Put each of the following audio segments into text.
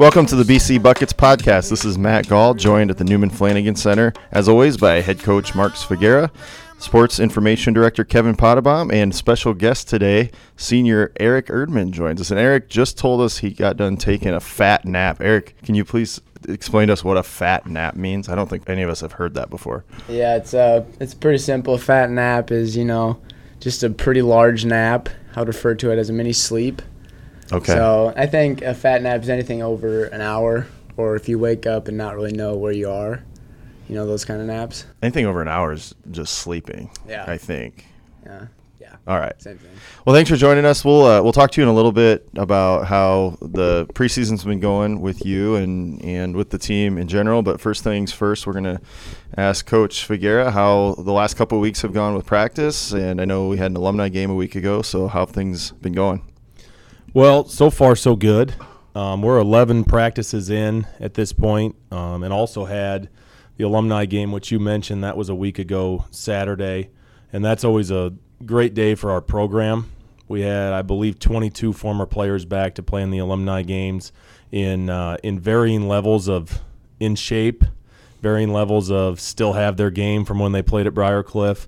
Welcome to the BC Buckets Podcast. This is Matt Gall, joined at the Newman Flanagan Center, as always, by head coach Mark Sivigera, sports information director Kevin Pottebaum, and special guest today, senior Eric Erdman joins us. And Eric just told us he got done taking a fat nap. Eric, can you please explain to us what a fat nap means? I don't think any of us have heard that before. Yeah, it's pretty simple. A fat nap is, just a pretty large nap. I would refer to it as a mini sleep. Okay. So I think a fat nap is anything over an hour, or if you wake up and not really know where you are, those kind of naps. Anything over an hour is just sleeping. Yeah. I think. Yeah. Yeah. All right. Same thing. Well, thanks for joining us. We'll talk to you in a little bit about how the preseason's been going with you and with the team in general. But first things first, we're gonna ask Coach Figuera how the last couple of weeks have gone with practice. And I know we had an alumni game a week ago, so how have things been going? Well, so far so good. We're 11 practices in at this point, and also had the alumni game, which you mentioned. That was a week ago Saturday, and that's always a great day for our program. We had, I believe, 22 former players back to play in the alumni games in varying levels of in shape, varying levels of still have their game from when they played at Briar Cliff.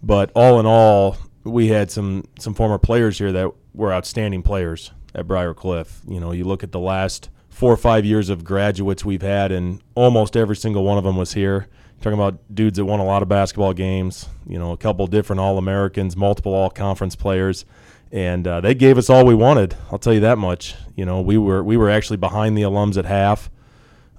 But all in all, we had some former players here that were outstanding players at Briar Cliff. You look at the last 4 or 5 years of graduates we've had, and almost every single one of them was here. Talking about dudes that won a lot of basketball games, a couple different All-Americans, multiple All-Conference players, and they gave us all we wanted. I'll tell you that much. We were actually behind the alums at half,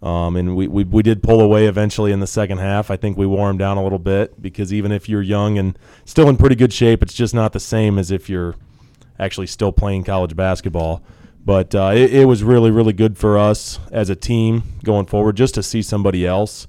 and we did pull away eventually in the second half. I think we wore them down a little bit, because even if you're young and still in pretty good shape, it's just not the same as if you're actually still playing college basketball. But it was really, really good for us as a team going forward, just to see somebody else.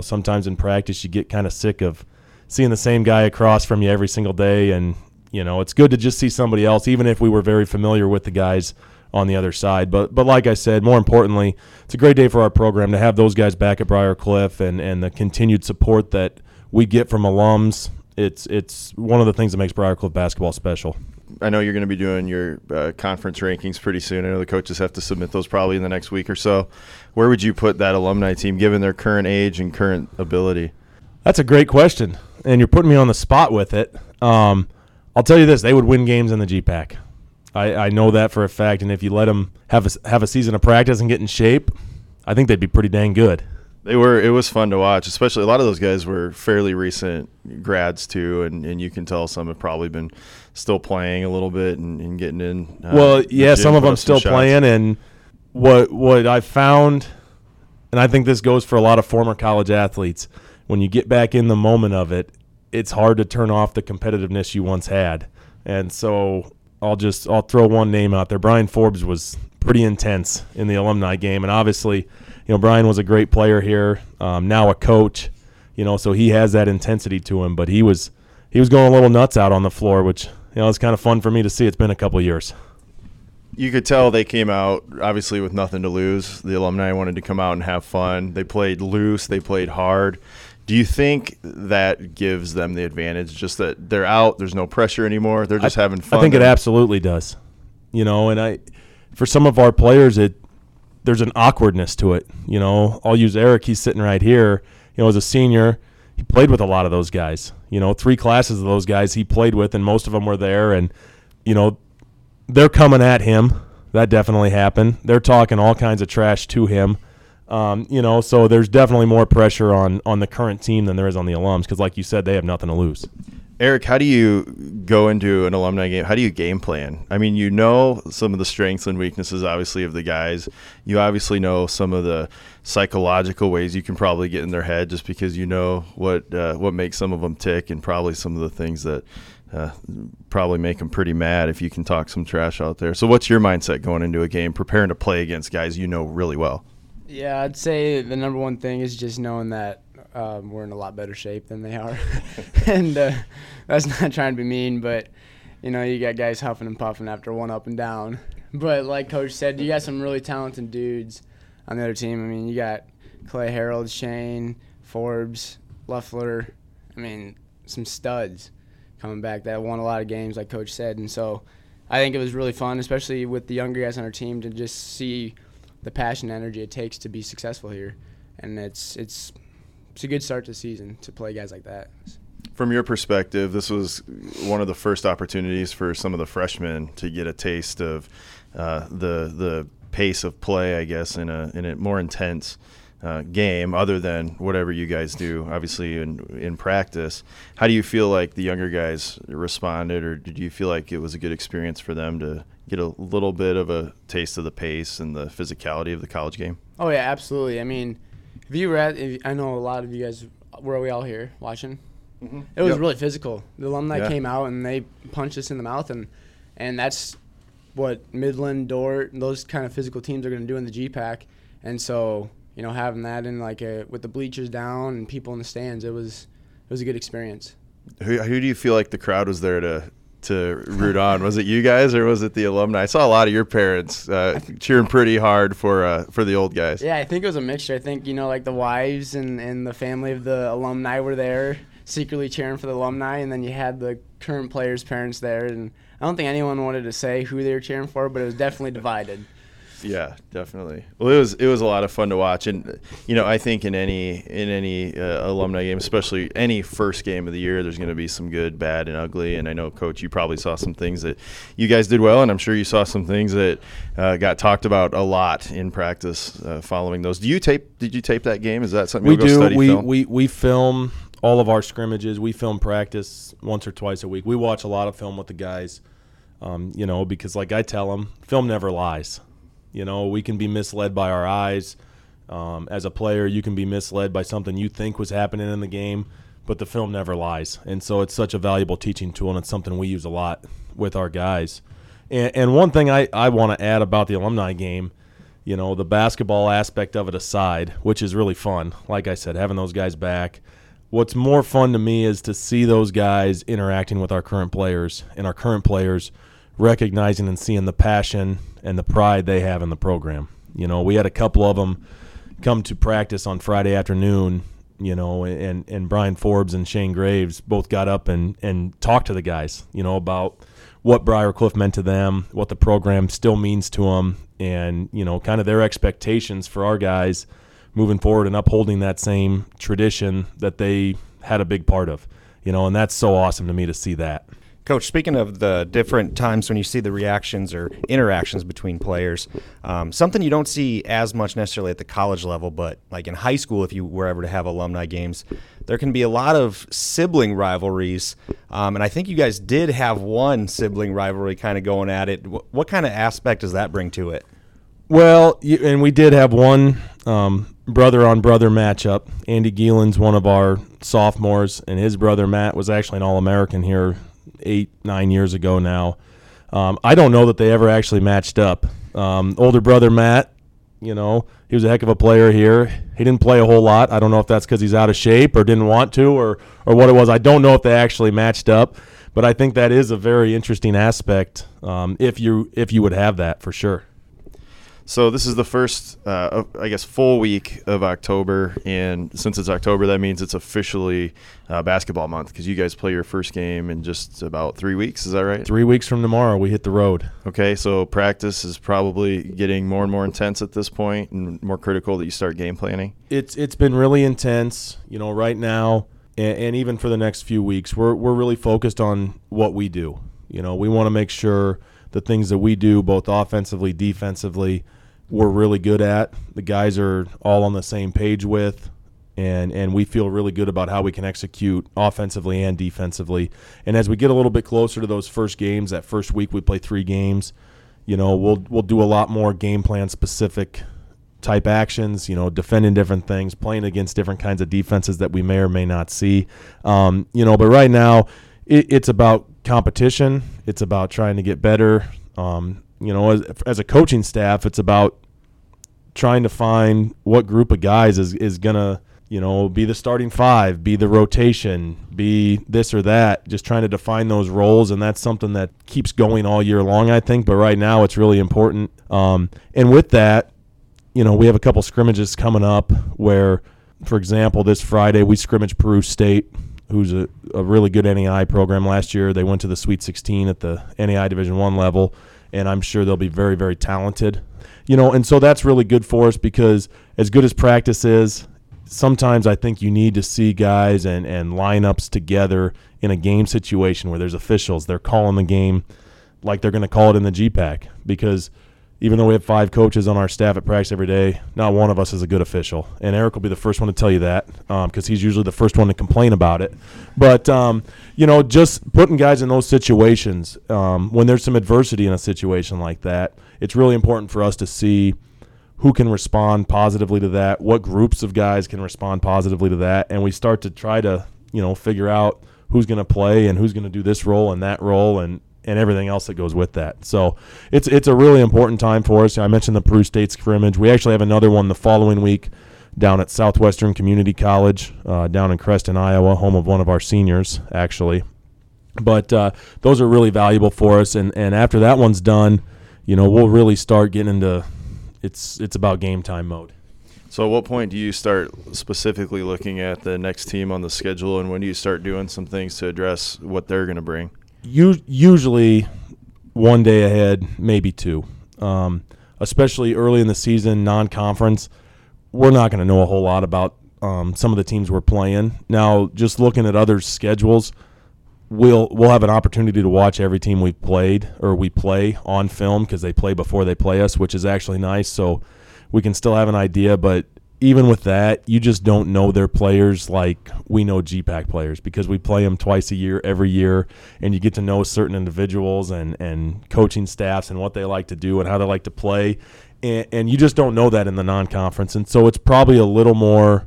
Sometimes in practice you get kind of sick of seeing the same guy across from you every single day, and, it's good to just see somebody else, even if we were very familiar with the guys on the other side. But like I said, more importantly, it's a great day for our program to have those guys back at Briar Cliff, and the continued support that we get from alums. It's one of the things that makes Briar Cliff basketball special. I know you're going to be doing your conference rankings pretty soon. I know the coaches have to submit those probably in the next week or so. Where would you put that alumni team given their current age and current ability? That's a great question, and you're putting me on the spot with it. I'll tell you this, they would win games in the GPAC. I know that for a fact, and if you let them have a season of practice and get in shape, I think they'd be pretty dang good. They were. It was fun to watch, especially a lot of those guys were fairly recent grads too, and you can tell some have probably been still playing a little bit and getting in. Well, yeah, some of them still playing, and what I found, and I think this goes for a lot of former college athletes, when you get back in the moment of it, it's hard to turn off the competitiveness you once had. And so I'll throw one name out there. Brian Forbes was pretty intense in the alumni game, and obviously – Brian was a great player here, now a coach, so he has that intensity to him. But he was going a little nuts out on the floor, which, it's kind of fun for me to see. It's been a couple of years. You could tell they came out, obviously, with nothing to lose. The alumni wanted to come out and have fun. They played loose. They played hard. Do you think that gives them the advantage, just that they're out, there's no pressure anymore, they're just having fun? I think it absolutely does. And for some of our players, there's an awkwardness to it. I'll use Eric. He's sitting right here. As a senior, he played with a lot of those guys. 3 classes of those guys he played with, and most of them were there. And, they're coming at him. That definitely happened. They're talking all kinds of trash to him. So there's definitely more pressure on the current team than there is on the alums, because, like you said, they have nothing to lose. Eric, how do you go into an alumni game? How do you game plan? I mean, some of the strengths and weaknesses, obviously, of the guys. You obviously know some of the psychological ways you can probably get in their head, just because what makes some of them tick, and probably some of the things that probably make them pretty mad if you can talk some trash out there. So what's your mindset going into a game, preparing to play against guys really well? Yeah, I'd say the number one thing is just knowing that we're in a lot better shape than they are. And that's not trying to be mean, but, you got guys huffing and puffing after one up and down. But like Coach said, you got some really talented dudes on the other team. I mean, you got Clay Harold, Shane, Forbes, Luffler. I mean, some studs coming back that won a lot of games, like Coach said. And so I think it was really fun, especially with the younger guys on our team, to just see – the passion and energy it takes to be successful here. And it's a good start to the season to play guys like that. From your perspective, this was one of the first opportunities for some of the freshmen to get a taste of the pace of play, I guess, in a more intense game, other than whatever you guys do, obviously, in practice. How do you feel like the younger guys responded, or did you feel like it was a good experience for them to get a little bit of a taste of the pace and the physicality of the college game? Oh, yeah, absolutely. I mean, I know a lot of you guys, were we all here watching? Mm-hmm. It was really physical. The alumni came out and they punched us in the mouth, and that's what Midland, Dort, those kind of physical teams are going to do in the GPAC. And so, you know, having that in with the bleachers down and people in the stands, it was a good experience. Who do you feel like the crowd was there to root on? Was it you guys or was it the alumni? I saw a lot of your parents cheering pretty hard for the old guys. Yeah, I think it was a mixture. I think, you know, like the wives and the family of the alumni were there secretly cheering for the alumni, and then you had the current players' parents there, and I don't think anyone wanted to say who they were cheering for, but it was definitely divided. Yeah, definitely. Well, it was a lot of fun to watch, and you know, I think in any alumni game, especially any first game of the year, there's going to be some good, bad, and ugly. And I know, Coach, you probably saw some things that you guys did well, and I'm sure you saw some things that got talked about a lot in practice following those. Did you tape that game? Is that something study? We film all of our scrimmages. We film practice once or twice a week. We watch a lot of film with the guys, you know, because like I tell them, film never lies. You know, we can be misled by our eyes. As a player, you can be misled by something you think was happening in the game, but the film never lies. And so it's such a valuable teaching tool, and it's something we use a lot with our guys. And one thing I want to add about the alumni game, you know, the basketball aspect of it aside, which is really fun. Like I said, having those guys back. What's more fun to me is to see those guys interacting with our current players and our current players recognizing and seeing the passion and the pride they have in the program. You know, we had a couple of them come to practice on Friday afternoon, you know, and Brian Forbes and Shane Graves both got up and talked to the guys, you know, about what Briar Cliff meant to them, what the program still means to them, and, you know, kind of their expectations for our guys moving forward and upholding that same tradition that they had a big part of, you know, and that's so awesome to me to see that. Coach, speaking of the different times when you see the reactions or interactions between players, something you don't see as much necessarily at the college level, but like in high school, if you were ever to have alumni games, there can be a lot of sibling rivalries, and I think you guys did have one sibling rivalry kind of going at it. What kind of aspect does that bring to it? Well, and we did have one brother-on-brother matchup. Andy Geelan's one of our sophomores, and his brother Matt was actually an All-American here 8-9 years ago now. I don't know that they ever actually matched up. Older brother Matt, you know, he was a heck of a player here. He didn't play a whole lot. I don't know if that's because he's out of shape or didn't want to or what it was. I don't know if they actually matched up, but I think that is a very interesting aspect if you would have that for sure. So this is the first, full week of October, and since it's October, that means it's officially basketball month because you guys play your first game in just about 3 weeks. Is that right? 3 weeks from tomorrow, we hit the road. Okay, so practice is probably getting more and more intense at this point and more critical that you start game planning? It's been really intense, you know, right now, and even for the next few weeks. We're really focused on what we do. You know, we want to make sure the things that we do, both offensively, defensively, we're really good at. The guys are all on the same page with, and we feel really good about how we can execute offensively and defensively. And as we get a little bit closer to those first games, that first week we play 3 games, you know, we'll do a lot more game plan specific type actions, you know, defending different things, playing against different kinds of defenses that we may or may not see. You know, but right now it's about competition. It's about trying to get better. You know, as a coaching staff, it's about trying to find what group of guys is going to, you know, be the starting 5, be the rotation, be this or that, just trying to define those roles. And that's something that keeps going all year long, I think. But right now it's really important. And with that, you know, we have a couple scrimmages coming up where, for example, this Friday we scrimmage Peru State, who's a really good NAI program. Last year they went to the Sweet 16 at the NAI Division I level, and I'm sure they'll be very, very talented. You know, and so that's really good for us because as good as practice is, sometimes I think you need to see guys and lineups together in a game situation where there's officials. They're calling the game like they're going to call it in the GPAC because even though we have 5 coaches on our staff at practice every day, not one of us is a good official. And Eric will be the first one to tell you that because he's usually the first one to complain about it. But, you know, just putting guys in those situations, when there's some adversity in a situation like that, it's really important for us to see who can respond positively to that, what groups of guys can respond positively to that, and we start to try to, you know, figure out who's going to play and who's going to do this role and that role and everything else that goes with that. So it's a really important time for us. I mentioned the Peru State scrimmage. We actually have another one the following week down at Southwestern Community College down in Creston, Iowa, home of one of our seniors, actually. But those are really valuable for us, and after that one's done, you know, we'll really start getting into – It's about game time mode. So at what point do you start specifically looking at the next team on the schedule, and when do you start doing some things to address what they're going to bring? Usually one day ahead, maybe two. Especially early in the season, non-conference, we're not going to know a whole lot about some of the teams we're playing. Now, just looking at others' schedules, we'll have an opportunity to watch every team we've played or we play on film because they play before they play us, which is actually nice. So we can still have an idea. But even with that, you just don't know their players like we know GPAC players because we play them twice a year, every year, and you get to know certain individuals and coaching staffs and what they like to do and how they like to play. And you just don't know that in the non-conference. And so it's probably a little more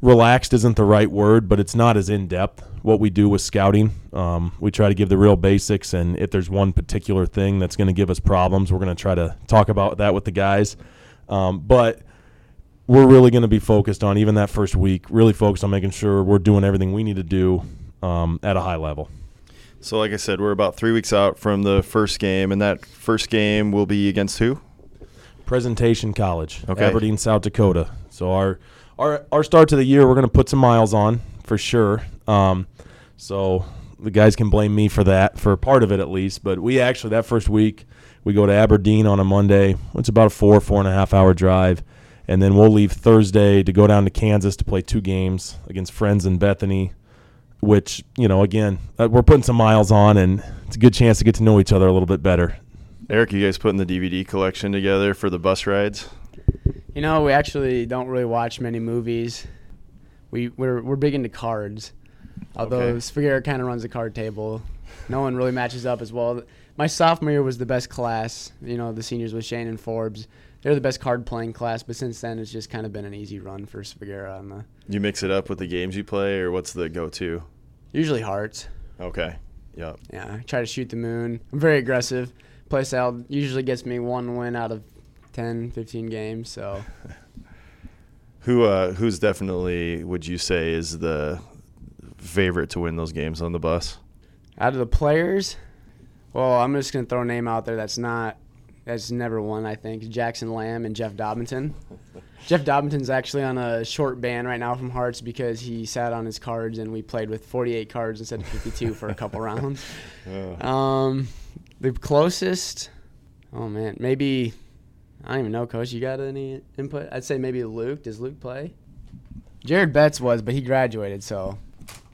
relaxed isn't the right word, but it's not as in-depth what we do with scouting. We try to give the real basics, and if there's one particular thing that's going to give us problems, we're going to try to talk about that with the guys. But we're really going to be focused on, even that first week, really focused on making sure we're doing everything we need to do at a high level. So like I said, we're about 3 weeks out from the first game, and that first game will be against who? Presentation College, okay. Aberdeen, South Dakota. So Our start to the year, we're going to put some miles on for sure. So the guys can blame me for that, for part of it at least. But we actually, that first week, we go to Aberdeen on a Monday. It's about a 4.5 hour drive. And then we'll leave Thursday to go down to Kansas to play 2 games against Friends and Bethany, which, you know, again, we're putting some miles on, and it's a good chance to get to know each other a little bit better. Eric, you guys putting the DVD collection together for the bus rides? You know, we actually don't really watch many movies. We're big into cards, although okay. Sivigera kind of runs the card table. No one really matches up as well. My sophomore year was the best class. You know, the seniors with Shane and Forbes, they're the best card playing class. But since then, it's just kind of been an easy run for Sivigera. You mix it up with the games you play, or what's the go-to? Usually hearts. Okay. Yep. Yeah. I try to shoot the moon. I'm very aggressive. Play style usually gets me one win out of 10, 15 games, so. Who's definitely, would you say, is the favorite to win those games on the bus? Out of the players? Well, I'm just going to throw a name out there that's never won, I think, Jackson Lamb and Jeff Dobinson. Jeff Dobinton's actually on a short ban right now from Hearts because he sat on his cards and we played with 48 cards instead of 52 for a couple rounds. The closest, oh man, maybe – I don't even know, Coach. You got any input? I'd say maybe Luke. Does Luke play? Jared Betts was, but he graduated, so.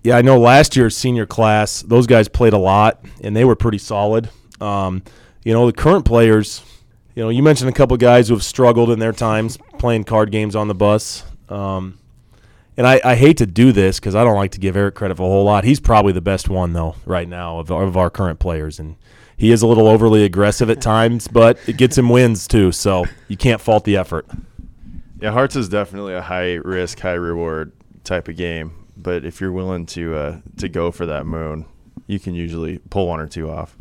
Yeah, I know last year's senior class, those guys played a lot, and they were pretty solid. You know, the current players, you know, you mentioned a couple of guys who have struggled in their times playing card games on the bus. And I hate to do this because I don't like to give Eric credit for a whole lot. He's probably the best one, though, right now of our current players, and he is a little overly aggressive at times, but it gets him wins too, so you can't fault the effort. Yeah, Hearts is definitely a high-risk, high-reward type of game, but if you're willing to go for that moon, you can usually pull one or two off.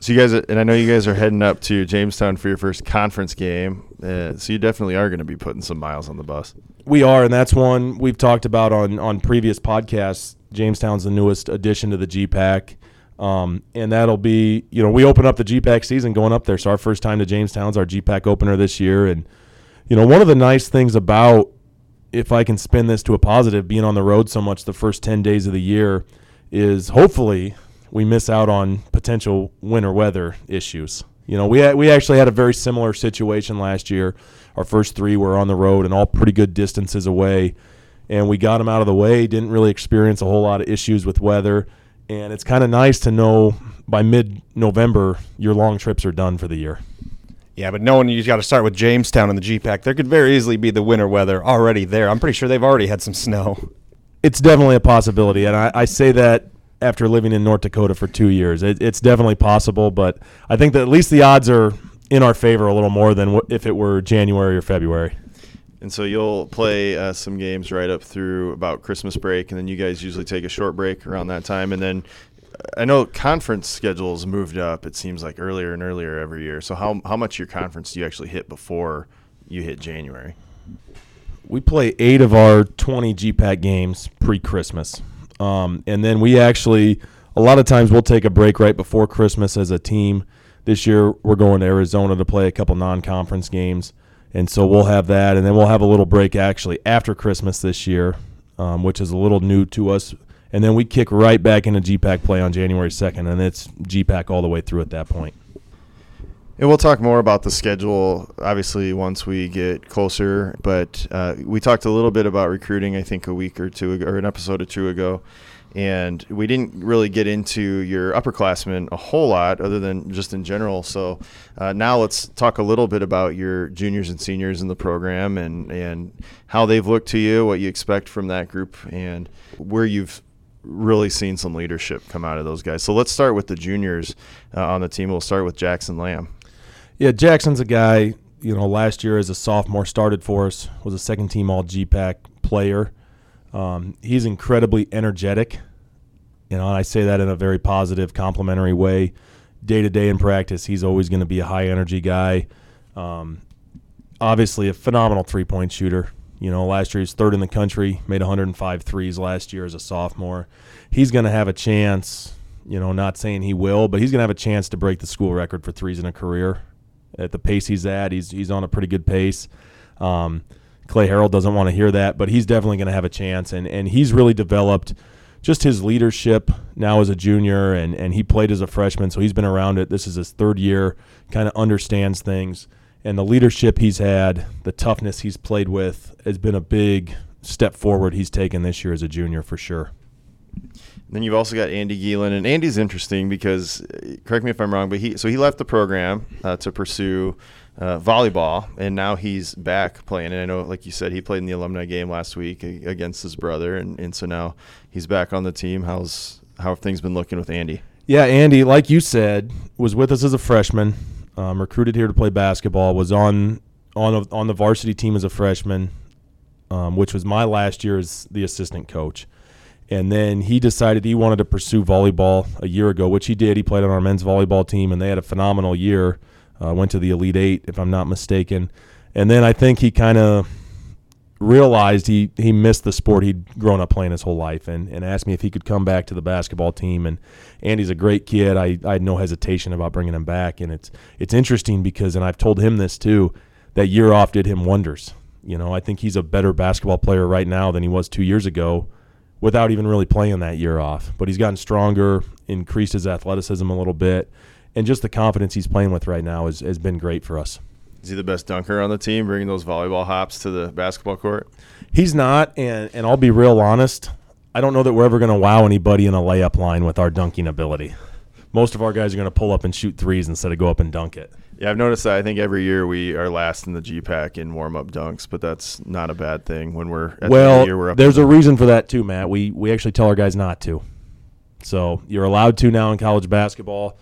So you guys – and I know you guys are heading up to Jamestown for your first conference game, so you definitely are going to be putting some miles on the bus. We are, and that's one we've talked about on previous podcasts. Jamestown's the newest addition to the GPAC. And that'll be, you know, we open up the GPAC season going up there. So our first time to Jamestown's our GPAC opener this year. And, you know, one of the nice things about, if I can spin this to a positive, being on the road so much the first 10 days of the year is hopefully we miss out on potential winter weather issues. You know, we actually had a very similar situation last year. Our first three were on the road and all pretty good distances away. And we got them out of the way, didn't really experience a whole lot of issues with weather. And it's kind of nice to know by mid-November your long trips are done for the year. Yeah, but knowing you've got to start with Jamestown in the GPAC, there could very easily be the winter weather already there. I'm pretty sure they've already had some snow. It's definitely a possibility, and I say that after living in North Dakota for 2 years. It's definitely possible, but I think that at least the odds are in our favor a little more than if it were January or February. And so you'll play some games right up through about Christmas break, and then you guys usually take a short break around that time. And then I know conference schedules moved up, it seems like, earlier and earlier every year. So how much of your conference do you actually hit before you hit January? We play 8 of our 20 GPAC games pre-Christmas. And then we actually, a lot of times we'll take a break right before Christmas as a team. This year we're going to Arizona to play a couple non-conference games. And so we'll have that, and then we'll have a little break actually after Christmas this year, which is a little new to us. And then we kick right back into GPAC play on January 2nd, and it's GPAC all the way through at that point. And we'll talk more about the schedule, obviously, once we get closer. But we talked a little bit about recruiting, I think, a week or two ago, or an episode or two ago. And we didn't really get into your upperclassmen a whole lot other than just in general. So now let's talk a little bit about your juniors and seniors in the program and how they've looked to you, what you expect from that group, and where you've really seen some leadership come out of those guys. So let's start with the juniors on the team. We'll start with Jackson Lamb. Yeah, Jackson's a guy, you know, last year as a sophomore started for us, was a second-team All-GPAC player. He's incredibly energetic, you know, and I say that in a very positive, complimentary way. Day-to-day in practice, he's always going to be a high-energy guy. Obviously a phenomenal three-point shooter. You know, last year he was third in the country, made 105 threes last year as a sophomore. He's going to have a chance, you know, not saying he will, but he's going to have a chance to break the school record for threes in a career. At the pace he's at, he's on a pretty good pace. Clay Harold doesn't want to hear that, but he's definitely going to have a chance. And he's really developed just his leadership now as a junior, and he played as a freshman, so he's been around it. This is his third year, kind of understands things. And the leadership he's had, the toughness he's played with, has been a big step forward he's taken this year as a junior for sure. And then you've also got Andy Geelan, and Andy's interesting because, correct me if I'm wrong, but he left the program to pursue volleyball, and now he's back playing. And I know, like you said, he played in the alumni game last week against his brother, and so now he's back on the team. How have things been looking with Andy? Yeah, Andy, like you said, was with us as a freshman, recruited here to play basketball, was on the varsity team as a freshman, which was my last year as the assistant coach. And then he decided he wanted to pursue volleyball a year ago, which he did. He played on our men's volleyball team, and they had a phenomenal year. Went to the Elite Eight, if I'm not mistaken. And then I think he kind of realized he missed the sport he'd grown up playing his whole life, and asked me if he could come back to the basketball team. And Andy's a great kid. I had no hesitation about bringing him back. And it's interesting because, and I've told him this too, that year off did him wonders. You know, I think he's a better basketball player right now than he was 2 years ago, without even really playing that year off. But he's gotten stronger, increased his athleticism a little bit, and just the confidence he's playing with right now has been great for us. Is he the best dunker on the team, bringing those volleyball hops to the basketball court? He's not, and I'll be real honest, I don't know that we're ever going to wow anybody in a layup line with our dunking ability. Most of our guys are going to pull up and shoot threes instead of go up and dunk it. Yeah, I've noticed that. I think every year we are last in the GPAC in warm-up dunks, but that's not a bad thing when we're at the end of the year. There's a reason for that too, Matt. We actually tell our guys not to. So you're allowed to now in college basketball.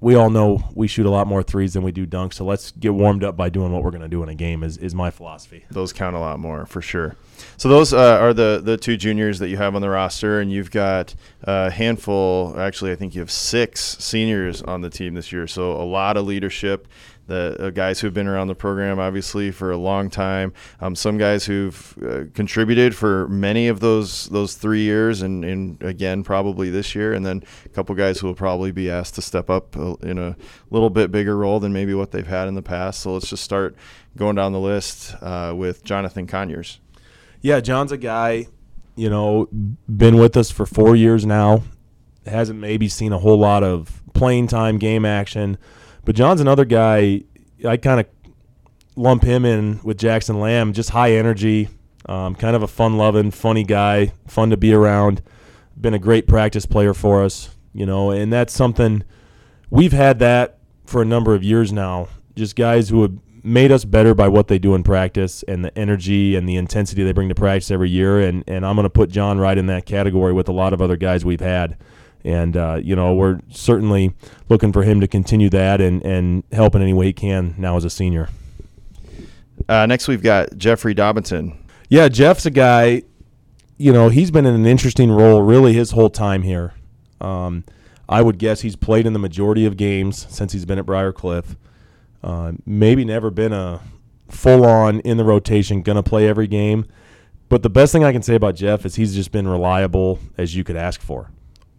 We all know we shoot a lot more threes than we do dunks, so let's get warmed up by doing what we're going to do in a game is my philosophy. Those count a lot more for sure. So those are the two juniors that you have on the roster, and you've got a handful, actually I think you have 6 seniors on the team this year, so a lot of leadership. The guys who've been around the program, obviously, for a long time. Some guys who've contributed for many of those 3 years and, again, probably this year. And then a couple guys who will probably be asked to step up in a little bit bigger role than maybe what they've had in the past. So let's just start going down the list with Jonathan Conyers. Yeah, John's a guy, you know, been with us for 4 years now. Hasn't maybe seen a whole lot of playing time, game action, But John's another guy, I kind of lump him in with Jackson Lamb, just high energy, kind of a fun-loving, funny guy, fun to be around, been a great practice player for us, you know, and that's something we've had that for a number of years now, just guys who have made us better by what they do in practice and the energy and the intensity they bring to practice every year, and I'm going to put John right in that category with a lot of other guys we've had. And, you know, we're certainly looking for him to continue that and help in any way he can now as a senior. Next we've got Jeffrey Dobinson. Yeah, Jeff's a guy, you know, he's been in an interesting role really his whole time here. I would guess he's played in the majority of games since he's been at Briar Cliff. Maybe never been a full-on in the rotation, going to play every game. But the best thing I can say about Jeff is he's just been reliable as you could ask for.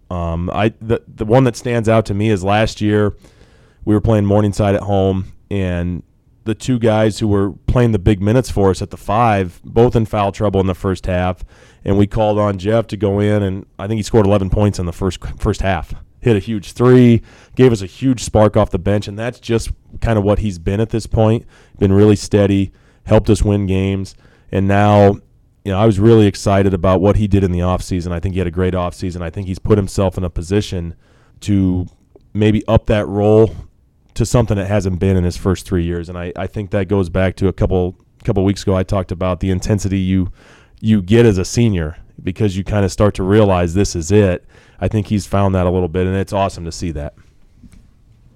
The one that stands out to me is last year we were playing Morningside at home, and the two guys who were playing the big minutes for us at the five, both in foul trouble in the first half, and we called on Jeff to go in, and I think he scored 11 points in the first half. Hit a huge three, gave us a huge spark off the bench, and that's just kind of what he's been at this point. Been really steady, helped us win games, and now – you know, I was really excited about what he did in the offseason. I think he had a great offseason. I think he's put himself in a position to maybe up that role to something that hasn't been in his first 3 years. And I think that goes back to a couple weeks ago I talked about the intensity you get as a senior because you kind of start to realize this is it. I think he's found that a little bit, and it's awesome to see that.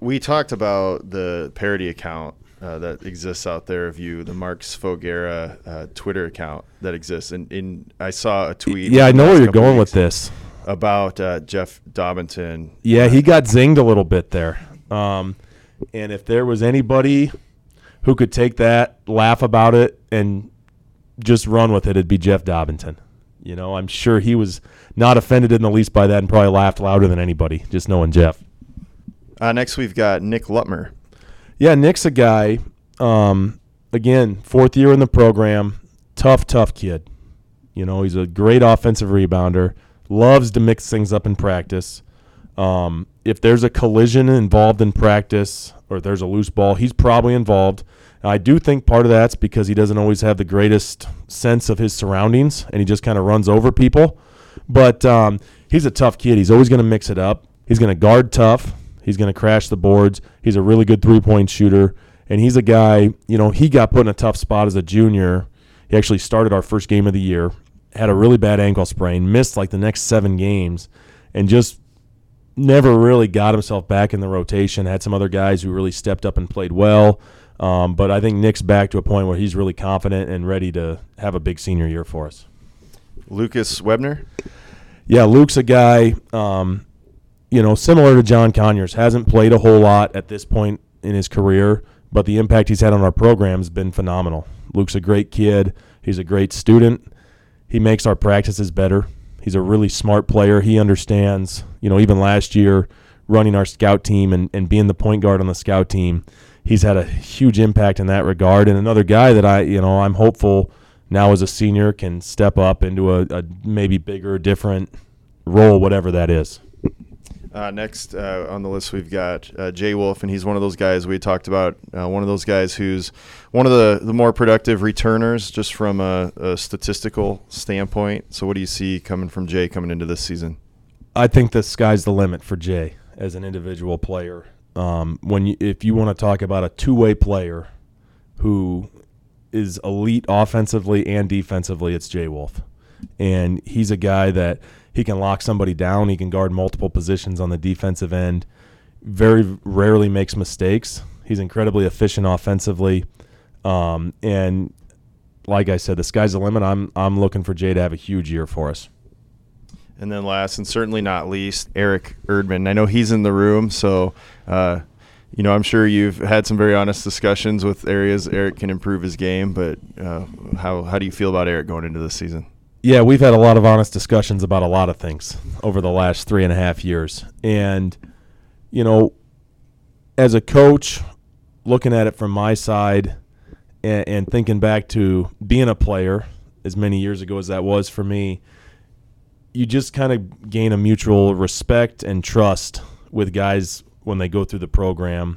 We talked about the parody account that exists out there of you, the Mark Sivigera Twitter account that exists. And I saw a tweet. Yeah, I know where you're going with this. About Jeff Dobinson. Yeah, he got zinged a little bit there. And if there was anybody who could take that, laugh about it, and just run with it, it'd be Jeff Dobinson. You know, I'm sure he was not offended in the least by that and probably laughed louder than anybody, just knowing Jeff. Next we've got Nick Lutmer. Yeah, Nick's a guy, again, fourth year in the program, tough kid. You know, he's a great offensive rebounder, loves to mix things up in practice. If there's a collision involved in practice or there's a loose ball, he's probably involved. I do think part of that's because he doesn't always have the greatest sense of his surroundings, and he just kind of runs over people. But he's a tough kid. He's always going to mix it up. He's going to guard tough. He's going to crash the boards. He's a really good three-point shooter. And he's a guy, you know, he got put in a tough spot as a junior. He actually started our first game of the year, had a really bad ankle sprain, missed like the next 7 games, and just never really got himself back in the rotation. Had some other guys who really stepped up and played well. But I think Nick's back to a point where he's really confident and ready to have a big senior year for us. Lucas Webner? Yeah, Luke's a guy you know, similar to John Conyers, hasn't played a whole lot at this point in his career, but the impact he's had on our program has been phenomenal. Luke's a great kid. He's a great student. He makes our practices better. He's a really smart player. He understands, you know, even last year running our scout team and being the point guard on the scout team, he's had a huge impact in that regard. And another guy that I'm hopeful now as a senior can step up into a maybe bigger, different role, whatever that is. Next on the list, we've got Jay Wolf, and he's one of those guys we talked about, one of those guys who's one of the more productive returners just from a statistical standpoint. So what do you see coming from Jay coming into this season? I think the sky's the limit for Jay as an individual player. If you want to talk about a two-way player who is elite offensively and defensively, it's Jay Wolf. And he's a guy that he can lock somebody down. He can guard multiple positions on the defensive end. Very rarely makes mistakes. He's incredibly efficient offensively. And like I said, the sky's the limit. I'm looking for Jay to have a huge year for us. And then last and certainly not least, Eric Erdman. I know he's in the room, so you know, I'm sure you've had some very honest discussions with areas Eric can improve his game. But how do you feel about Eric going into this season? Yeah, we've had a lot of honest discussions about a lot of things over the last 3.5 years. And, you know, as a coach, looking at it from my side and thinking back to being a player as many years ago as that was for me, you just kind of gain a mutual respect and trust with guys when they go through the program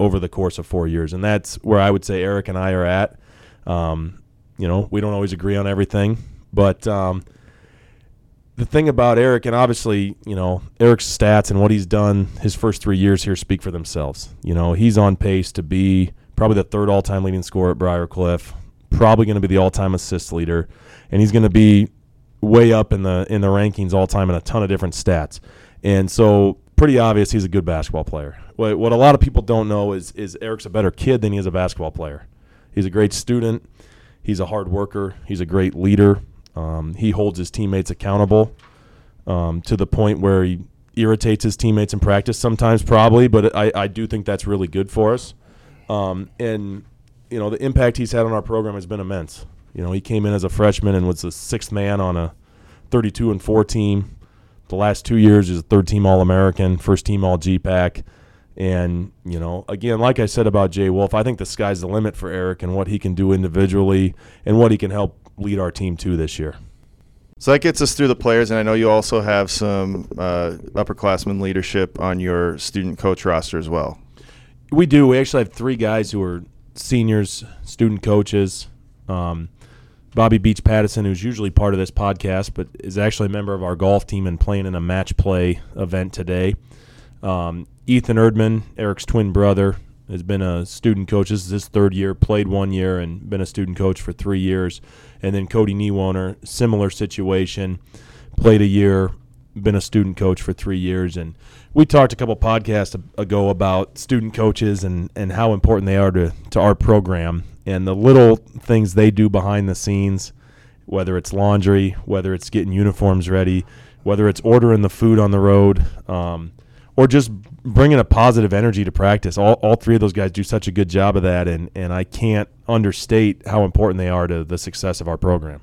over the course of 4 years. And that's where I would say Eric and I are at. We don't always agree on everything, but the thing about Eric, and obviously, Eric's stats and what he's done his first 3 years here speak for themselves. He's on pace to be probably the third all-time leading scorer at Briar Cliff, probably going to be the all-time assist leader, and he's going to be way up in the rankings all-time in a ton of different stats. And so pretty obvious he's a good basketball player. What a lot of people don't know is Eric's a better kid than he is a basketball player. He's a great student. He's a hard worker. He's a great leader. He holds his teammates accountable to the point where he irritates his teammates in practice sometimes probably, but I do think that's really good for us. And the impact he's had on our program has been immense. He came in as a freshman and was the sixth man on a 32-4 team. The last 2 years, he's a third-team All-American, first-team All-GPAC. And, again, like I said about Jay Wolf, I think the sky's the limit for Eric and what he can do individually and what he can help lead our team to this year. So that gets us through the players, and I know you also have some upperclassmen leadership on your student coach roster as well. We do. We actually have three guys who are seniors, student coaches. Bobby Beach Patterson, who's usually part of this podcast, but is actually a member of our golf team and playing in a match play event today. Ethan Erdman, Eric's twin brother, has been a student coach. This is his third year, played 1 year, and been a student coach for 3 years. And then Cody Niewohner, similar situation, played a year, been a student coach for 3 years. And we talked a couple podcasts ago about student coaches and how important they are to our program and the little things they do behind the scenes, whether it's laundry, whether it's getting uniforms ready, whether it's ordering the food on the road, or just bringing a positive energy to practice. All three of those guys do such a good job of that, and I can't understate how important they are to the success of our program.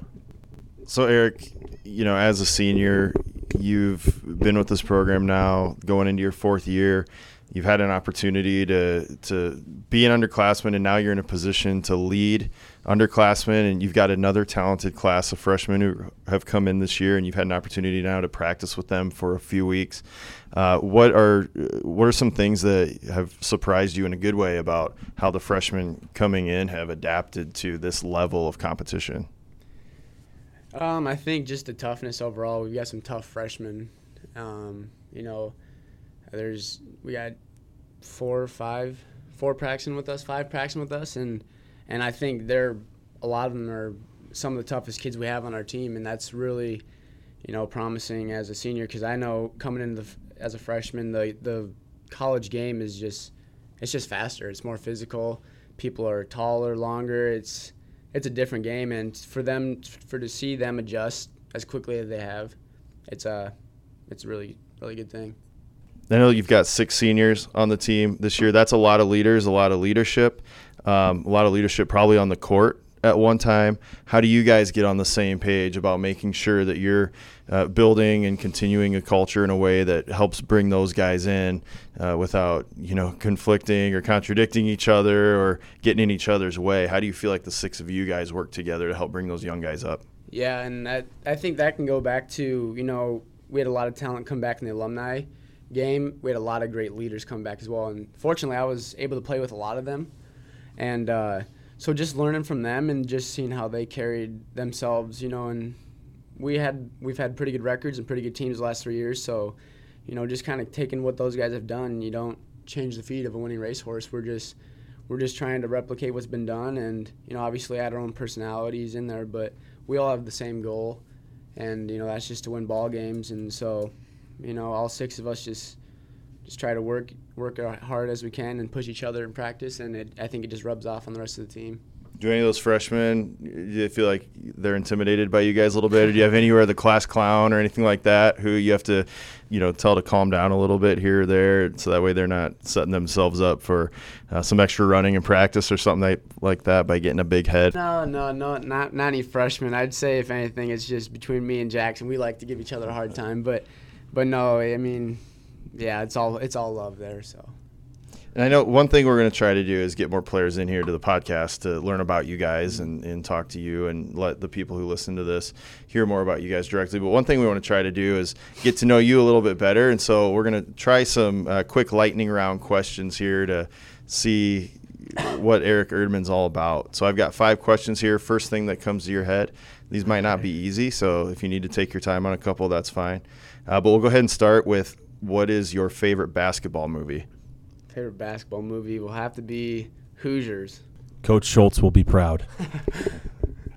So, Eric, as a senior, you've been with this program now going into your fourth year. You've had an opportunity to be an underclassman, and now you're in a position to lead underclassmen, and you've got another talented class of freshmen who have come in this year, and you've had an opportunity now to practice with them for a few weeks. What are some things that have surprised you in a good way about how the freshmen coming in have adapted to this level of competition? I think just the toughness overall. We've got some tough freshmen. We had four practicing with us, five practicing with us, and I think a lot of them are some of the toughest kids we have on our team, and that's really, promising as a senior, because I know coming in as a freshman, the college game is just faster, it's more physical, people are taller, longer, it's a different game, and to see them adjust as quickly as they have, it's a really, really good thing. I know you've got six seniors on the team this year. That's a lot of leaders, a lot of leadership, probably on the court at one time. How do you guys get on the same page about making sure that you're building and continuing a culture in a way that helps bring those guys in without, conflicting or contradicting each other or getting in each other's way? How do you feel like the six of you guys work together to help bring those young guys up? Yeah, and I think that can go back to, we had a lot of talent come back in the alumni game. We had a lot of great leaders come back as well, and fortunately I was able to play with a lot of them, and so just learning from them and just seeing how they carried themselves, and we've had pretty good records and pretty good teams the last 3 years, so just kind of taking what those guys have done. You don't change the feet of a winning racehorse. We're just trying to replicate what's been done, and obviously add our own personalities in there, but we all have the same goal, and that's just to win ball games. And so all six of us just try to work hard as we can and push each other in practice, and I think it just rubs off on the rest of the team. Do any of those freshmen, do you feel like they're intimidated by you guys a little bit, or do you have anywhere the class clown or anything like that who you have to, tell to calm down a little bit here or there, so that way they're not setting themselves up for some extra running in practice or something like that by getting a big head? No, not any freshmen. I'd say if anything, it's just between me and Jackson. We like to give each other a hard time, But no, I mean, yeah, it's all love there. So, and I know one thing we're going to try to do is get more players in here to the podcast to learn about you guys and talk to you and let the people who listen to this hear more about you guys directly. But one thing we want to try to do is get to know you a little bit better, and so we're going to try some quick lightning round questions here to see what Eric Erdman's all about. So I've got 5 questions here. First thing that comes to your head. These might not be easy, so if you need to take your time on a couple, that's fine. But we'll go ahead and start with, what is your favorite basketball movie? Favorite basketball movie will have to be Hoosiers. Coach Schultz will be proud.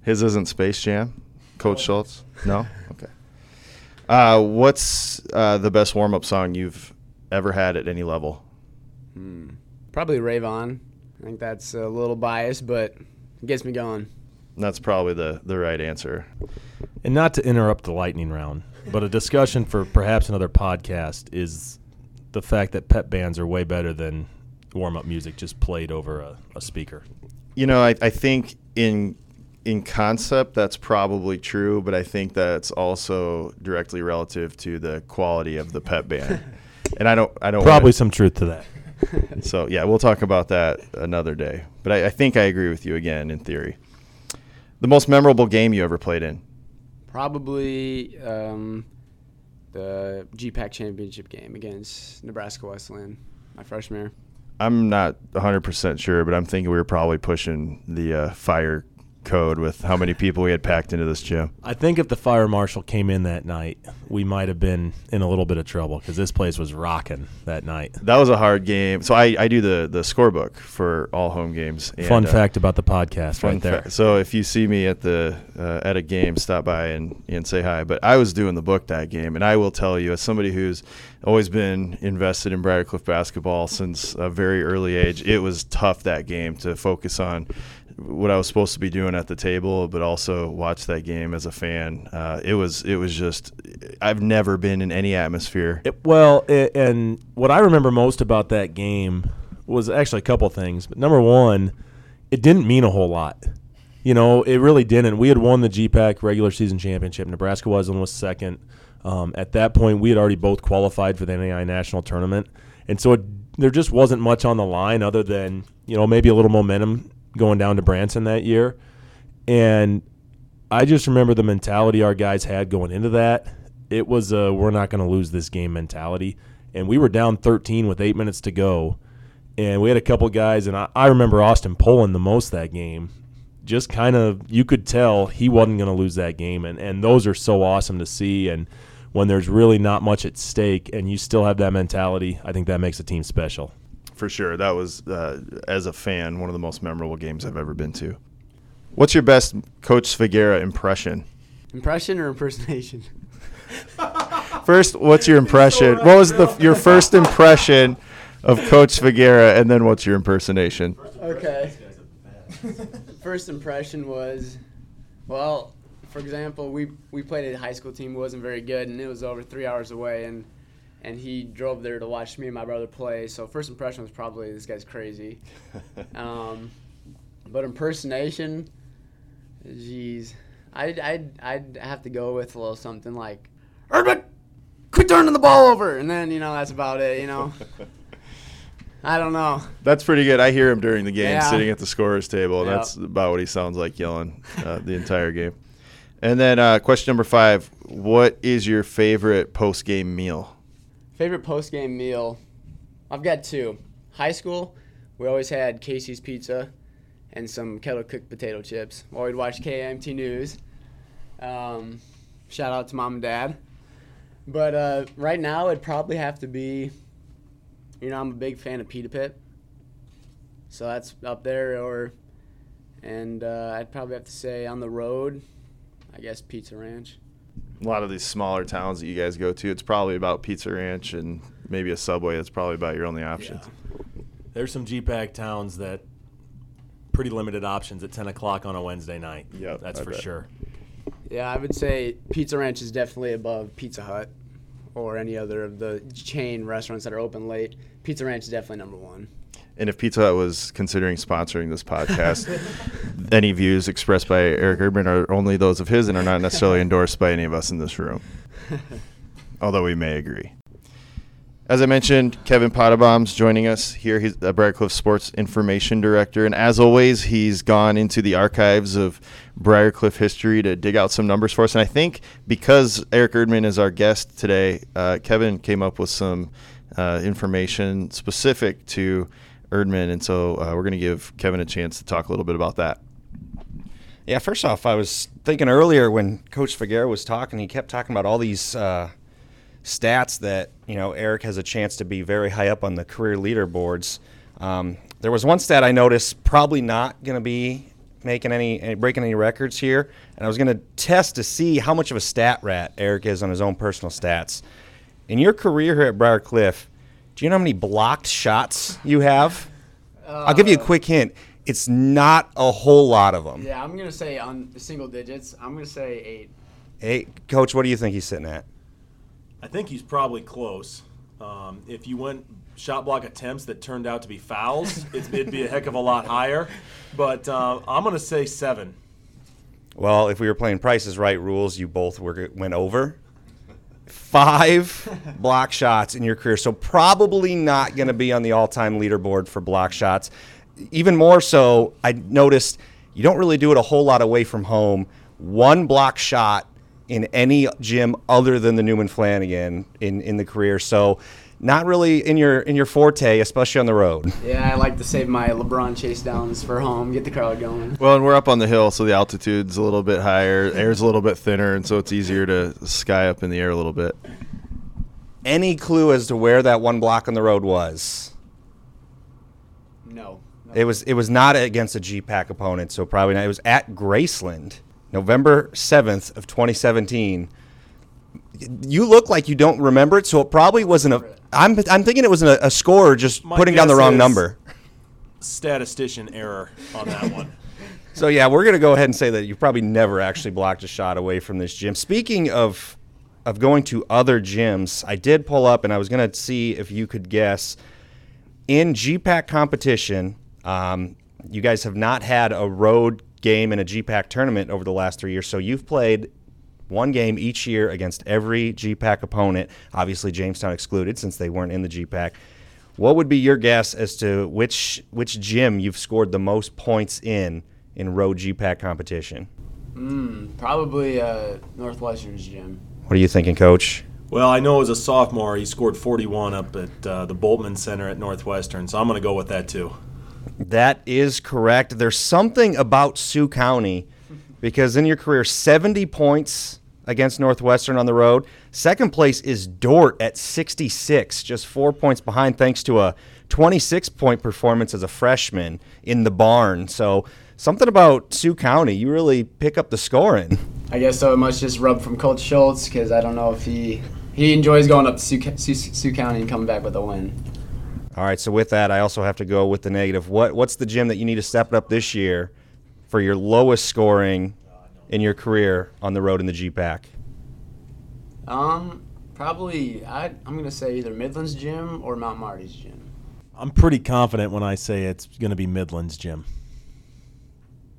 His isn't Space Jam? Coach Schultz? No? Okay. What's the best warm-up song you've ever had at any level? Probably Rave On. I think that's a little biased, but it gets me going. That's probably the right answer. And not to interrupt the lightning round, but a discussion for perhaps another podcast is the fact that pep bands are way better than warm-up music just played over a speaker. You know, I think in concept that's probably true, but I think that's also directly relative to the quality of the pep band. And I don't probably some truth to that. So, yeah, we'll talk about that another day. But I think I agree with you again in theory. The most memorable game you ever played in? Probably the GPAC championship game against Nebraska Wesleyan, my freshman year. I'm not 100% sure, but I'm thinking we were probably pushing the fire code with how many people we had packed into this gym. I think if the fire marshal came in that night, we might have been in a little bit of trouble because this place was rocking that night. That was a hard game. So I do the scorebook for all home games. And fun fact about the podcast right there. So if you see me at at a game, stop by and say hi. But I was doing the book that game, and I will tell you, as somebody who's always been invested in Briar Cliff basketball since a very early age, it was tough that game to focus on what I was supposed to be doing at the table, but also watch that game as a fan. It was just, I've never been in any atmosphere. And what I remember most about that game was actually a couple things. But number one, it didn't mean a whole lot. You know, it really didn't. We had won the GPAC regular season championship. Nebraska Wesleyan was second. At that point, we had already both qualified for the NAI national tournament. And so there just wasn't much on the line other than, you know, maybe a little momentum going down to Branson that year. And I just remember the mentality our guys had going into that. It was a we're not going to lose this game mentality. And we were down 13 with 8 minutes to go. And we had a couple guys, and I remember Austin Poland the most that game. Just kind of, you could tell he wasn't going to lose that game. And those are so awesome to see. And when there's really not much at stake and you still have that mentality, I think that makes a team special. For sure. That was, as a fan, one of the most memorable games I've ever been to. What's your best Coach Sivigera impression? Impression or impersonation? First, what's your impression? What was your first impression of Coach Sivigera, and then what's your impersonation? Okay. First impression was, well, for example, we played a high school team who wasn't very good, and it was over 3 hours away, and he drove there to watch me and my brother play. So first impression was probably, this guy's crazy. But impersonation, geez. I'd have to go with a little something like, Erdman, quit turning the ball over. And then, you know, that's about it, you know. I don't know. That's pretty good. I hear him during the game sitting at the scorer's table. Yep. That's about what he sounds like yelling the entire game. And then question number 5, what is your favorite post-game meal? Favorite post-game meal, I've got 2. High school, we always had Casey's Pizza and some kettle-cooked potato chips while we'd watch KMT News. Shout out to Mom and Dad. But right now it'd probably have to be, you know, I'm a big fan of Pita Pit. So that's up there. And I'd probably have to say on the road, I guess Pizza Ranch. A lot of these smaller towns that you guys go to, it's probably about Pizza Ranch and maybe a Subway. That's probably about your only options. Yeah. There's some GPAC towns that pretty limited options at 10 o'clock on a Wednesday night. Yeah, that's for sure. Yeah, I would say Pizza Ranch is definitely above Pizza Hut or any other of the chain restaurants that are open late. Pizza Ranch is definitely number one. And if Pizza Hut was considering sponsoring this podcast, any views expressed by Eric Erdman are only those of his and are not necessarily endorsed by any of us in this room, although we may agree. As I mentioned, Kevin Pottebaum's joining us here. He's the Briar Cliff Sports Information Director. And as always, he's gone into the archives of Briar Cliff history to dig out some numbers for us. And I think because Eric Erdman is our guest today, Kevin came up with some information specific to Erdman, and so we're going to give Kevin a chance to talk a little bit about that. Yeah, first off, I was thinking earlier when Coach Figueroa was talking, he kept talking about all these stats that, you know, Eric has a chance to be very high up on the career leaderboards. There was one stat I noticed, probably not going to be making any breaking any records here, and I was going to test to see how much of a stat rat Eric is on his own personal stats. In your career here at Briar Cliff, do you know how many blocked shots you have? I'll give you a quick hint. It's not a whole lot of them. Yeah, I'm going to say on the single digits, I'm going to say 8. 8. Coach, what do you think he's sitting at? I think he's probably close. If you went shot block attempts that turned out to be fouls, it'd be a heck of a lot higher. But I'm going to say 7. Well, if we were playing Price is Right rules, you both went over. 5 block shots in your career. So probably not going to be on the all-time leaderboard for block shots. Even more so, I noticed you don't really do it a whole lot away from home. 1 block shot in any gym other than the Newman Flanagan in the career. So not really in your forte, especially on the road. Yeah, I like to save my LeBron chase downs for home, get the crowd going. Well, and we're up on the hill, so the altitude's a little bit higher, air's a little bit thinner, and so it's easier to sky up in the air a little bit. Any clue as to where that 1 block on the road was? No. It was not against a GPAC opponent, so probably not. It was at Graceland, November 7th of 2017. You look like you don't remember it, so it probably wasn't a – I'm thinking it was a scorer just putting down the wrong number. Statistician error on that one. So, yeah, we're going to go ahead and say that you probably never actually blocked a shot away from this gym. Speaking of going to other gyms, I did pull up, and I was going to see if you could guess. In GPAC competition, you guys have not had a road game in a GPAC tournament over the last 3 years, so you've played – 1 game each year against every GPAC opponent, obviously Jamestown excluded since they weren't in the GPAC. What would be your guess as to which gym you've scored the most points in road GPAC competition? Probably Northwestern's gym. What are you thinking, Coach? Well, I know as a sophomore he scored 41 up at the Boltman Center at Northwestern, so I'm going to go with that too. That is correct. There's something about Sioux County because in your career, 70 points against Northwestern on the road. Second place is Dort at 66, just 4 points behind thanks to a 26-point performance as a freshman in the barn. So something about Sioux County, you really pick up the scoring. I guess so. It must just rub from Coach Schultz because I don't know if he enjoys going up to Sioux County and coming back with a win. All right, so with that, I also have to go with the negative. What's the gym that you need to step it up this year for your lowest scoring in your career on the road in the GPAC? Probably I'm going to say either Midland's gym or Mount Marty's gym. I'm pretty confident when I say it's going to be Midland's gym.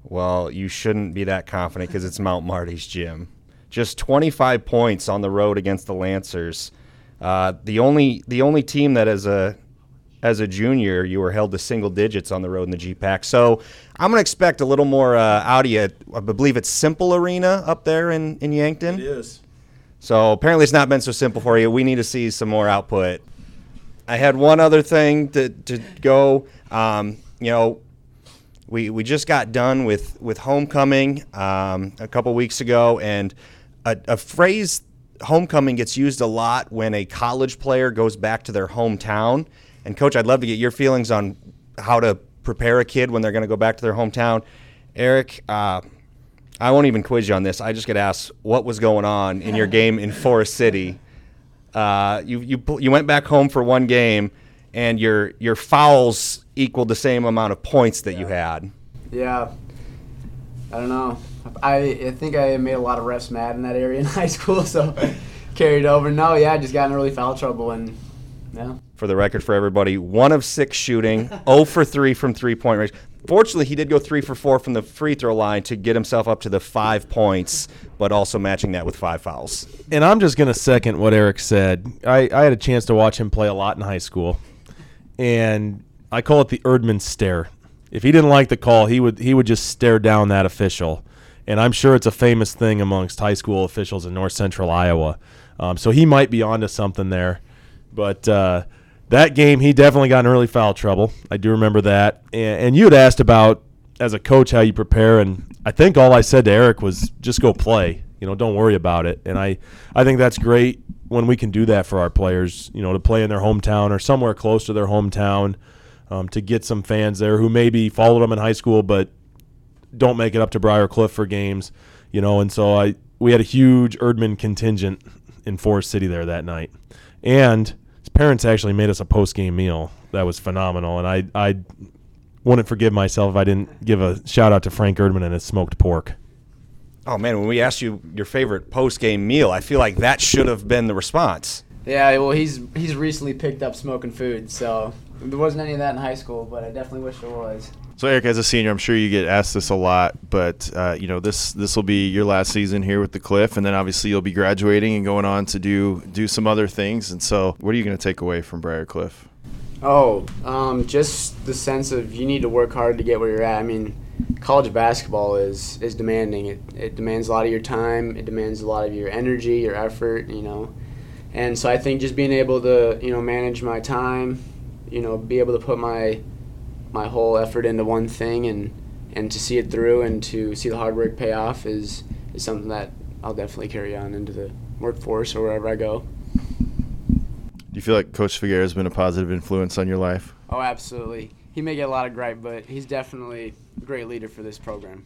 Well, you shouldn't be that confident because it's Mount Marty's gym. Just 25 points on the road against the Lancers. The only team that as a junior, you were held to single digits on the road in the GPAC. So I'm going to expect a little more out of you. I believe it's Simple Arena up there in Yankton. It is. So apparently it's not been so simple for you. We need to see some more output. I had one other thing to go. You know, we just got done with homecoming a couple weeks ago, and a phrase homecoming gets used a lot when a college player goes back to their hometown. And, Coach, I'd love to get your feelings on how to prepare a kid when they're going to go back to their hometown. Eric, I won't even quiz you on this. I just get asked what was going on in your game in Forest City. You went back home for 1 game, and your fouls equaled the same amount of points that you had. Yeah. I don't know. I think I made a lot of refs mad in that area in high school, so carried over. No, yeah, I just got in really foul trouble and – No. For the record, for everybody, 1 of 6 shooting, 0 for 3 from 3-point range. Fortunately, he did go 3 for 4 from the free throw line to get himself up to the 5 points, but also matching that with 5 fouls. And I'm just going to second what Eric said. I had a chance to watch him play a lot in high school, and I call it the Erdman stare. If he didn't like the call, he would just stare down that official, and I'm sure it's a famous thing amongst high school officials in north central Iowa. So he might be onto something there. But That game, he definitely got in early foul trouble. I do remember that. And you had asked about, as a coach, how you prepare. And I think all I said to Eric was just go play. You know, don't worry about it. And I think that's great when we can do that for our players, you know, to play in their hometown or somewhere close to their hometown, to get some fans there who maybe followed them in high school but don't make it up to Briar Cliff for games, you know. And so we had a huge Erdman contingent in Forest City there that night. And his parents actually made us a post-game meal. That was phenomenal. And I wouldn't forgive myself if I didn't give a shout-out to Frank Erdman and his smoked pork. Oh, man, when we asked you your favorite post-game meal, I feel like that should have been the response. Yeah, well, he's recently picked up smoking food, so there wasn't any of that in high school, but I definitely wish there was. So, Eric, as a senior, I'm sure you get asked this a lot, but, you know, this will be your last season here with the Cliff, and then obviously you'll be graduating and going on to do some other things. And so what are you going to take away from Briar Cliff? Oh, just the sense of you need to work hard to get where you're at. I mean, college basketball is demanding. It demands a lot of your time. It demands a lot of your energy, your effort, you know. And so I think just being able to, you know, manage my time, you know, be able to put my whole effort into one thing and to see it through and to see the hard work pay off is something that I'll definitely carry on into the workforce or wherever I go. Do you feel like Coach Figueroa has been a positive influence on your life? Oh, absolutely. He may get a lot of gripe, but he's definitely a great leader for this program.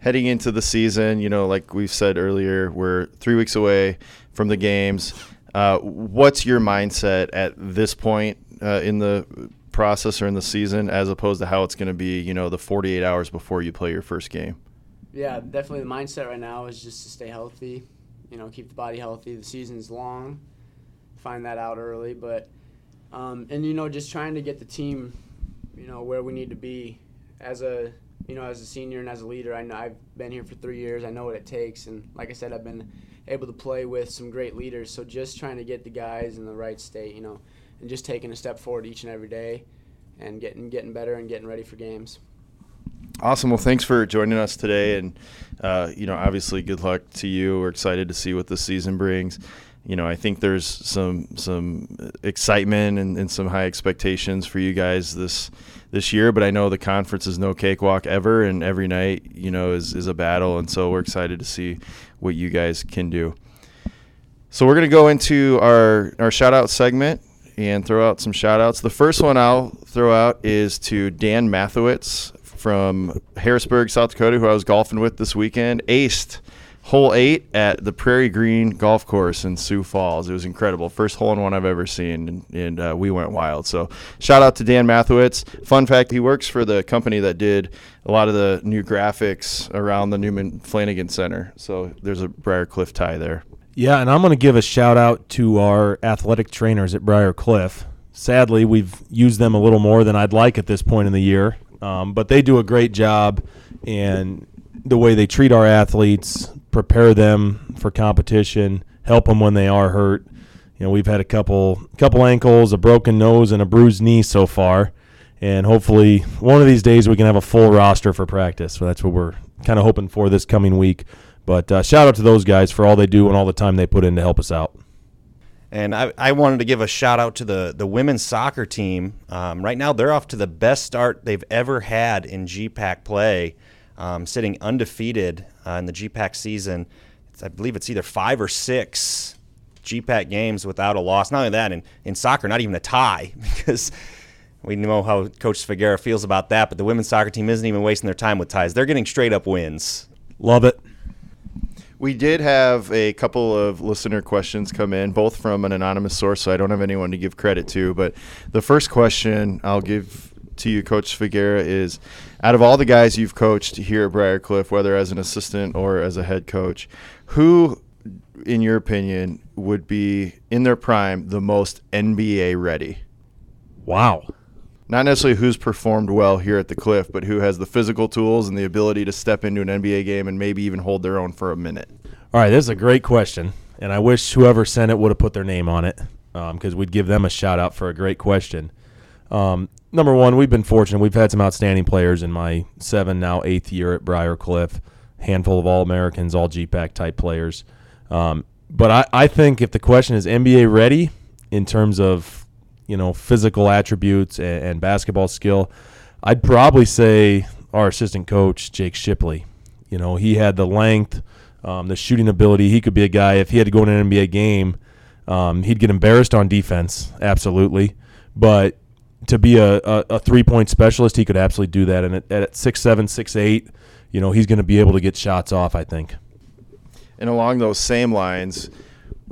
Heading into the season, you know, like we've said earlier, we're 3 weeks away from the games. What's your mindset at this point in the process or in the season, as opposed to how it's going to be, you know, the 48 hours before you play your first game? Yeah, definitely the mindset right now is just to stay healthy, you know, keep the body healthy. The season's long, find that out early, but and you know, just trying to get the team, you know, where we need to be as a, you know, as a senior and as a leader. I know I've been here for 3 years. I know what it takes, and like I said, I've been able to play with some great leaders. So just trying to get the guys in the right state, you know, and just taking a step forward each and every day and getting better and getting ready for games. Awesome. Well, thanks for joining us today. And, you know, obviously good luck to you. We're excited to see what the season brings. You know, I think there's some excitement and some high expectations for you guys this year, but I know the conference is no cakewalk ever, and every night, you know, is a battle. And so we're excited to see what you guys can do. So we're going to go into our shout-out segment and throw out some shout-outs. The first one I'll throw out is to Dan Matthewitz from Harrisburg, South Dakota, who I was golfing with this weekend. Aced hole 8 at the Prairie Green Golf Course in Sioux Falls. It was incredible. First hole-in-one I've ever seen, and we went wild. So shout-out to Dan Matthewitz. Fun fact, he works for the company that did a lot of the new graphics around the Newman Flanagan Center. So there's a Briar Cliff tie there. Yeah, and I'm going to give a shout-out to our athletic trainers at Briar Cliff. Sadly, we've used them a little more than I'd like at this point in the year, but they do a great job in the way they treat our athletes, prepare them for competition, help them when they are hurt. You know, we've had a couple ankles, a broken nose, and a bruised knee so far, and hopefully one of these days we can have a full roster for practice. So that's what we're kind of hoping for this coming week. But shout out to those guys for all they do and all the time they put in to help us out. And I wanted to give a shout out to the women's soccer team. Right now they're off to the best start they've ever had in GPAC play, sitting undefeated in the GPAC season. I believe it's either 5 or 6 GPAC games without a loss. Not only that, in soccer, not even a tie, because we know how Coach Sivigera feels about that. But the women's soccer team isn't even wasting their time with ties. They're getting straight up wins. Love it. We did have a couple of listener questions come in, both from an anonymous source, so I don't have anyone to give credit to. But the first question I'll give to you, Coach Figueroa, is out of all the guys you've coached here at Briar Cliff, whether as an assistant or as a head coach, who, in your opinion, would be in their prime the most NBA ready? Wow. Not necessarily who's performed well here at the Cliff, but who has the physical tools and the ability to step into an NBA game and maybe even hold their own for a minute. All right, this is a great question, and I wish whoever sent it would have put their name on it, because we'd give them a shout-out for a great question. Number one, we've been fortunate. We've had some outstanding players in my 7, now 8th year at Briar Cliff, handful of All-Americans, all GPAC-type players. But I think if the question is NBA ready in terms of you know, physical attributes and basketball skill, I'd probably say our assistant coach, Jake Shipley. You know, he had the length, the shooting ability. He could be a guy, if he had to go in an NBA game, he'd get embarrassed on defense, absolutely. But to be a three-point specialist, he could absolutely do that. And at 6'7", 6'8", you know, he's going to be able to get shots off, I think. And along those same lines,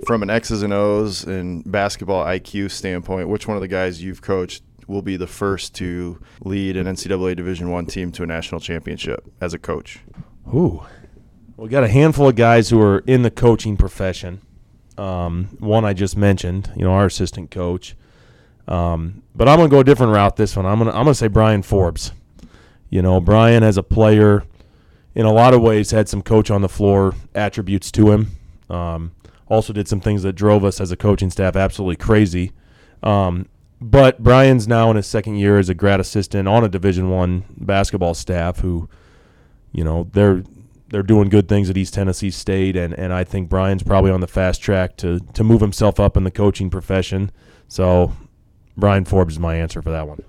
from an X's and O's and basketball IQ standpoint, which one of the guys you've coached will be the first to lead an NCAA Division I team to a national championship as a coach? Ooh. We got a handful of guys who are in the coaching profession. One I just mentioned, you know, our assistant coach. But I'm going to go a different route this one. I'm going to say Brian Forbes. You know, Brian as a player in a lot of ways had some coach on the floor attributes to him. Also did some things that drove us as a coaching staff absolutely crazy. But Brian's now in his second year as a grad assistant on a Division I basketball staff who, you know, they're doing good things at East Tennessee State, and I think Brian's probably on the fast track to move himself up in the coaching profession. So Brian Forbes is my answer for that one.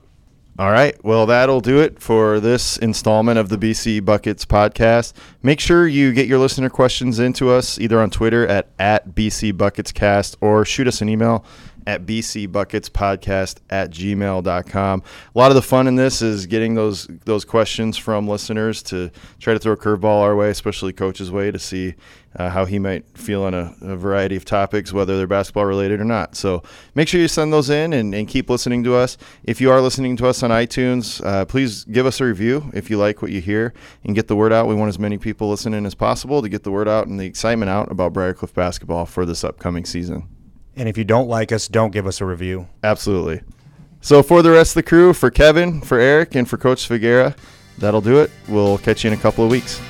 All right. Well, that'll do it for this installment of the BC Buckets podcast. Make sure you get your listener questions into us either on Twitter at BC Buckets Cast, or shoot us an email at bcbucketspodcast@gmail.com. A lot of the fun in this is getting those questions from listeners to try to throw a curveball our way, especially coach's way, to see how he might feel on a variety of topics, whether they're basketball related or not. So make sure you send those in and keep listening to us. If you are listening to us on iTunes, please give us a review if you like what you hear and get the word out. We want as many people listening as possible to get the word out and the excitement out about Briar Cliff basketball for this upcoming season. And if you don't like us, don't give us a review. Absolutely. So for the rest of the crew, for Kevin, for Eric, and for Coach Sivigera, that'll do it. We'll catch you in a couple of weeks.